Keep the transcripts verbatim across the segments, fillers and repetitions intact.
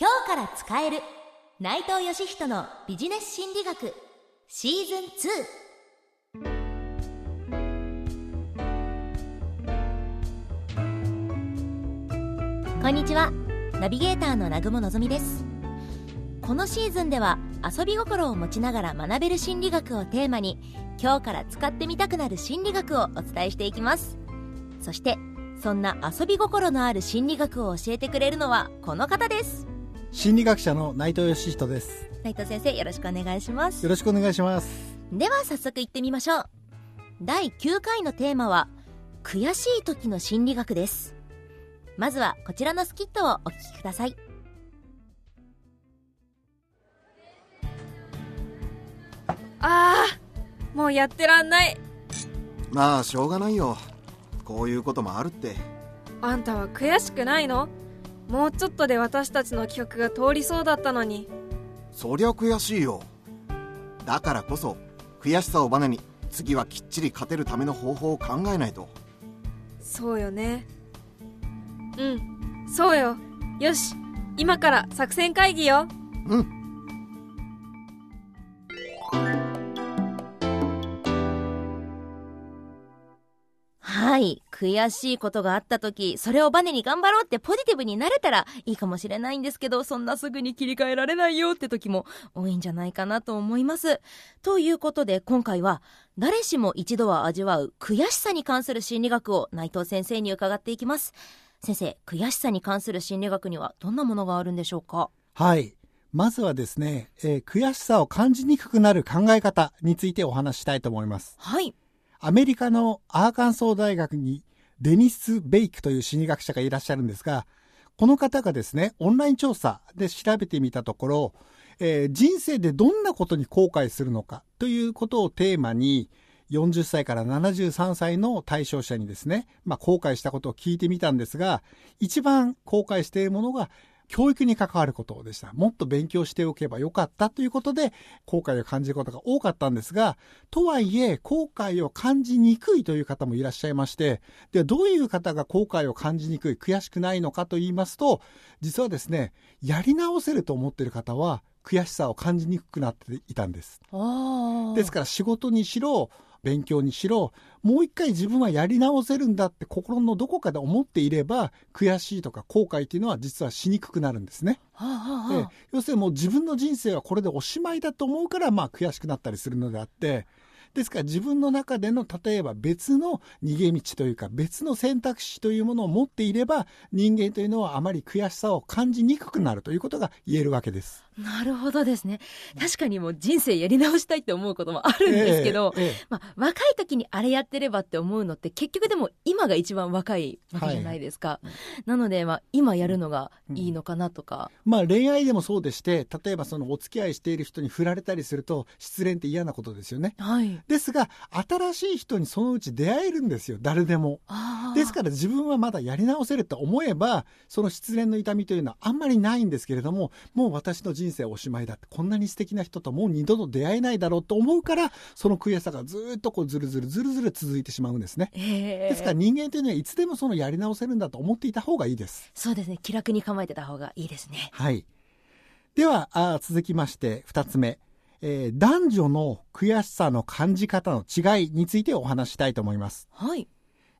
今日から使える内藤義人のビジネス心理学シーズンツー。こんにちは、ナビゲーターの南雲のぞみです。このシーズンでは遊び心を持ちながら学べる心理学をテーマに、今日から使ってみたくなる心理学をお伝えしていきます。そしてそんな遊び心のある心理学を教えてくれるのはこの方です。心理学者の内藤義人です。内藤先生、よろしくお願いします。よろしくお願いします。では早速行ってみましょう。だいきゅうかいのテーマは悔しい時の心理学です。まずはこちらのスキットをお聞きください。あー、もうやってらんない。まあしょうがないよ、こういうこともあるって。あんたは悔しくないの？もうちょっとで私たちの企画が通りそうだったのに。そりゃ悔しいよ。だからこそ悔しさをバネに次はきっちり勝てるための方法を考えないと。そうよね。うん、そうよ。よし、今から作戦会議よ。うん。はい、悔しいことがあったとき、それをバネに頑張ろうってポジティブになれたらいいかもしれないんですけど、そんなすぐに切り替えられないよって時も多いんじゃないかなと思います。ということで今回は誰しも一度は味わう悔しさに関する心理学を内藤先生に伺っていきます。先生、悔しさに関する心理学にはどんなものがあるんでしょうか？はい、まずはですね、えー、悔しさを感じにくくなる考え方についてお話ししたいと思います。はい。アメリカのアーカンソー大学にデニス・ベイクという心理学者がいらっしゃるんですが、この方がですね、オンライン調査で調べてみたところ、えー、人生でどんなことに後悔するのかということをテーマに、よんじゅっさいからななじゅうさんさいの対象者にですね、まあ、後悔したことを聞いてみたんですが、一番後悔しているものが教育に関わることでした。もっと勉強しておけばよかったということで、後悔を感じることが多かったんですが、とはいえ、後悔を感じにくいという方もいらっしゃいまして、ではどういう方が後悔を感じにくい、悔しくないのかと言いますと、実はですね、やり直せると思っている方は、悔しさを感じにくくなっていたんです。ですから仕事にしろ、勉強にしろ、もう一回自分はやり直せるんだって心のどこかで思っていれば、悔しいとか後悔っていうのは実はしにくくなるんですね。はあはあ、え要するにもう自分の人生はこれでおしまいだと思うから、まあ悔しくなったりするのであって、ですから自分の中での例えば別の逃げ道というか別の選択肢というものを持っていれば、人間というのはあまり悔しさを感じにくくなるということが言えるわけです。なるほどですね。確かにもう人生やり直したいって思うこともあるんですけど、えーえーまあ、若い時にあれやってればって思うのって結局でも今が一番若いわけじゃないですか、はい、なのでまあ今やるのがいいのかなとか、うん、まあ恋愛でもそうでして、例えばそのお付き合いしている人に振られたりすると失恋って嫌なことですよね。はい。ですが新しい人にそのうち出会えるんですよ、誰でも。ですから自分はまだやり直せると思えば、その失恋の痛みというのはあんまりないんですけれども、もう私の人生おしまいだって、こんなに素敵な人ともう二度と出会えないだろうと思うから、その悔しさがずっとこうずるずるずるずる続いてしまうんですね、えー、ですから人間というのはいつでもそのやり直せるんだと思っていた方がいいです。そうですね、気楽に構えてた方がいいですね。はい。ではあ続きましてふたつめ、えー、男女の悔しさの感じ方の違いについてお話したいと思います。はい。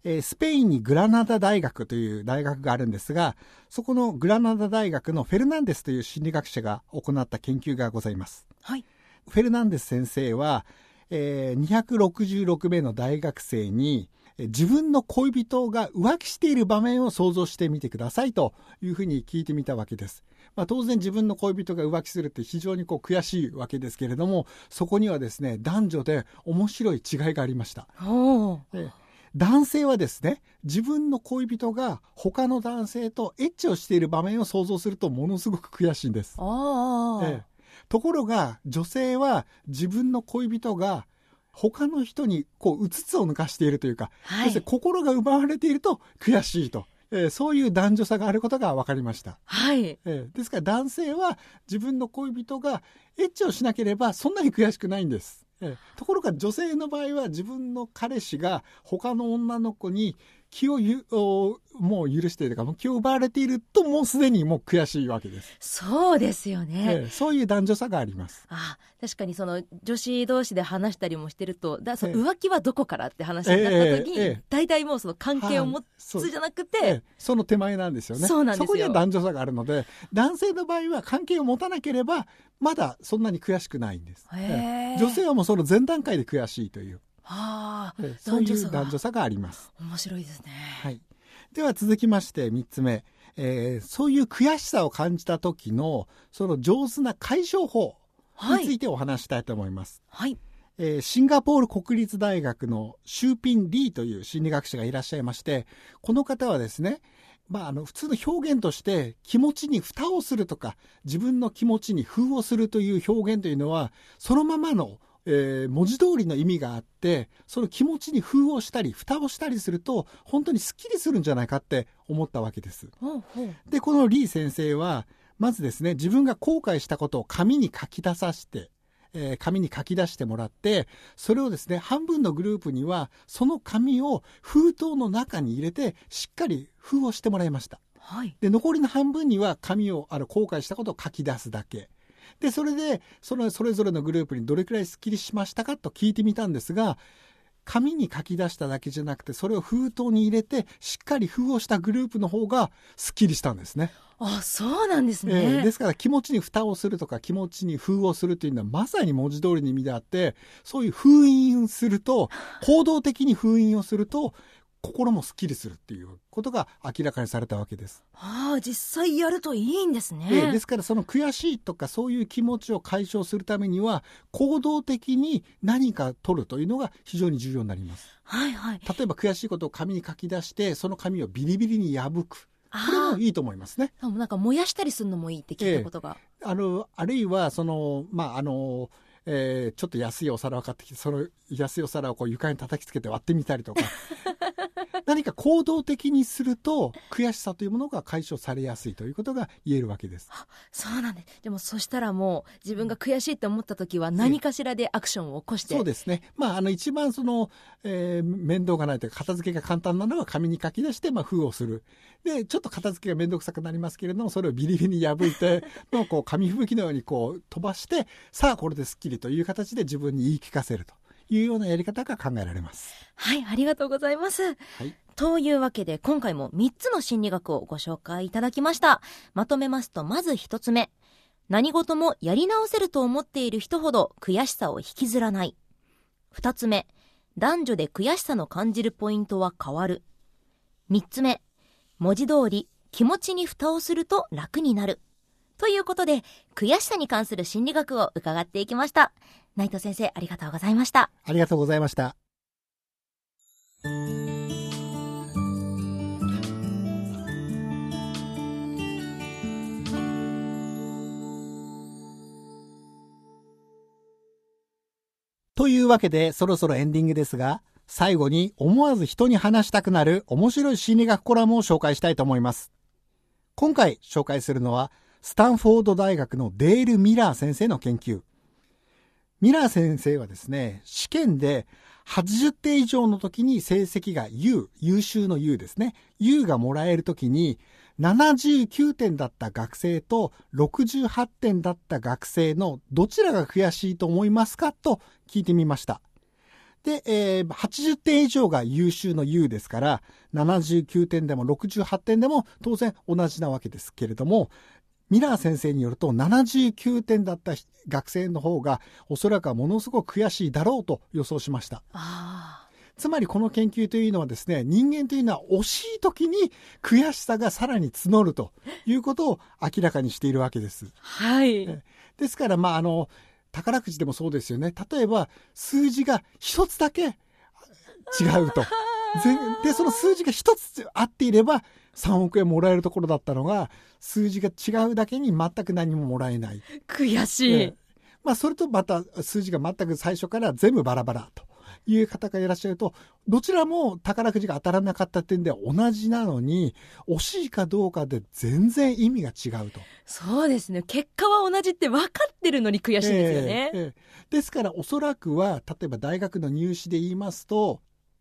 えー、スペインにグラナダ大学という大学があるんですが、そこのグラナダ大学のフェルナンデスという心理学者が行った研究がございます。はい。フェルナンデス先生は、えー、にひゃくろくじゅうろくめいの大学生に、自分の恋人が浮気している場面を想像してみてくださいというふうに聞いてみたわけです。まあ、当然自分の恋人が浮気するって非常にこう悔しいわけですけれども、そこにはですね、男女で面白い違いがありました。男性はですね、自分の恋人が他の男性とエッチをしている場面を想像するとものすごく悔しいんです。ええ、ところが女性は自分の恋人が他の人にこううつつを抜かしているというか、はい、そして心が奪われていると悔しいと、えー、そういう男女差があることが分かりました。はい。えー、ですから男性は自分の恋人がエッチをしなければそんなに悔しくないんです。えー、ところが女性の場合は自分の彼氏が他の女の子に気をゆもう許しているとか気を奪われているともうすでにもう悔しいわけです。そうですよね、ええ、そういう男女差があります。ああ、確かにその女子同士で話したりもしてるとだその浮気はどこからって話になった時に、ええええ、大体もうその関係を持つじゃなくて、ええ、その手前なんですよね。 そうなんですよ。そこには男女差があるので男性の場合は関係を持たなければまだそんなに悔しくないんです、ええ、女性はもうその前段階で悔しいというはあ、そういう男女差があります。面白いですね、はい、では続きましてみっつめ、えー、そういう悔しさを感じた時のその上手な解消法についてお話したいと思います、はいはい。えー、シンガポール国立大学のシューピン・リーという心理学者がいらっしゃいまして、この方はですね、まあ、あの普通の表現として気持ちに蓋をするとか自分の気持ちに封をするという表現というのはそのままのえー、文字通りの意味があって、その気持ちに封をしたり蓋をしたりすると本当にスッキリするんじゃないかって思ったわけです。ほうほう。でこのリー先生はまずですね、自分が後悔したことを紙に書き出させて、えー、紙に書き出してもらって、それをですね半分のグループにはその紙を封筒の中に入れてしっかり封をしてもらいました、はい、で残りの半分には紙をあの後悔したことを書き出すだけで、それでそのそれぞれのグループにどれくらいスッキリしましたかと聞いてみたんですが、紙に書き出しただけじゃなくてそれを封筒に入れてしっかり封をしたグループの方がスッキリしたんですね。あ、そうなんですね、えー、ですから気持ちに蓋をするとか気持ちに封をするというのはまさに文字通りの意味であって、そういう封印すると行動的に封印をすると心もスッキリするっていうことが明らかにされたわけです。ああ、実際やるといいんですね。で、ですからその悔しいとかそういう気持ちを解消するためには行動的に何か取るというのが非常に重要になります、はいはい、例えば悔しいことを紙に書き出してその紙をビリビリに破く、これもいいと思いますね。なんか燃やしたりするのもいいって聞いたことが、えー、あのあるいはそのまああのえー、ちょっと安いお皿を買ってきてその安いお皿をこう床に叩きつけて割ってみたりとか何か行動的にすると悔しさというものが解消されやすいということが言えるわけです。あ、そうなんです。でもそしたらもう自分が悔しいと思った時は何かしらでアクションを起こして、うん、そうですね、まあ、あの一番その、えー、面倒がないというか片付けが簡単なのは紙に書き出して、まあ、封をする。でちょっと片付けが面倒くさくなりますけれどもそれをビリビリに破いてのこう紙吹雪のようにこう飛ばしてさあこれですっきりという形で自分に言い聞かせるというようなやり方が考えられます。はい、ありがとうございます、はい、というわけで今回もみっつの心理学をご紹介いただきました。まとめますと、まずひとつめ、何事もやり直せると思っている人ほど悔しさを引きずらない。ふたつめ、男女で悔しさの感じるポイントは変わる。みっつめ、文字通り気持ちに蓋をすると楽になる。ということで悔しさに関する心理学を伺っていきました。内藤先生、ありがとうございました。ありがとうございました。というわけでそろそろエンディングですが、最後に思わず人に話したくなる面白い心理学コラムを紹介したいと思います。今回紹介するのはスタンフォード大学のデール・ミラー先生の研究。ミラー先生はですね、試験ではちじゅってん以上の時に成績が U、優秀の U ですね、 U がもらえる時にななじゅうきゅうてんだった学生とろくじゅうはってんだった学生のどちらが悔しいと思いますかと聞いてみました。で、えー、はちじゅってん以上が優秀の U ですからななじゅうきゅうてんでもろくじゅうはってんでも当然同じなわけですけれども、ミラー先生によるとななじゅうきゅうてんだった学生の方がおそらくはものすごく悔しいだろうと予想しました。あ、つまりこの研究というのはですね、人間というのは惜しい時に悔しさがさらに募るということを明らかにしているわけです。はい。ですから、まあ、あの宝くじでもそうですよね。例えば数字が一つだけ違うとでその数字が一つ合っていればさんおくえんもらえるところだったのが数字が違うだけに全く何ももらえない、悔しい、ね、まあ、それとまた数字が全く最初から全部バラバラという方がいらっしゃるとどちらも宝くじが当たらなかった点では同じなのに惜しいかどうかで全然意味が違うと。そうですね、結果は同じって分かってるのに悔しいですよね、えーえー、ですからおそらくは例えば大学の入試で言いますと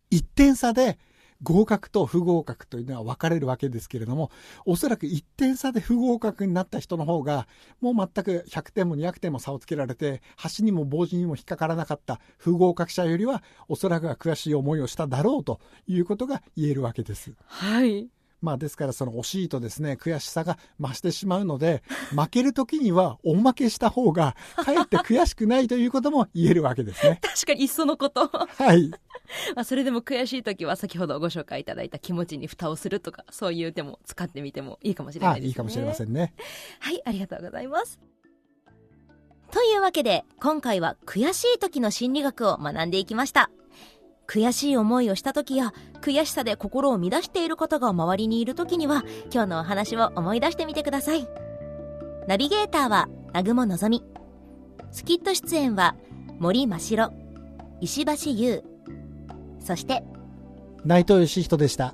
いってんさで合格と不合格というのは分かれるわけですけれども、おそらくいってん差で不合格になった人の方がもう全くひゃくてんもにひゃくてんも差をつけられて橋にも棒にも引っかからなかった不合格者よりはおそらくは悔しい思いをしただろうということが言えるわけです。はい、まあ、ですからその惜しいとですね悔しさが増してしまうので、負けるときにはおまけした方がかえって悔しくないということも言えるわけですね。確かにいっそのことはいまあそれでも悔しいときは先ほどご紹介いただいた気持ちに蓋をするとか、そういう手も使ってみてもいいかもしれないですね。あ、いいかもしれませんね。はい、ありがとうございます。というわけで今回は悔しいときの心理学を学んでいきました。悔しい思いをした時や悔しさで心を乱している方が周りにいる時には、今日のお話を思い出してみてください。ナビゲーターは南雲のぞみ、スキット出演は森真代、石橋優、そして内藤義人でした。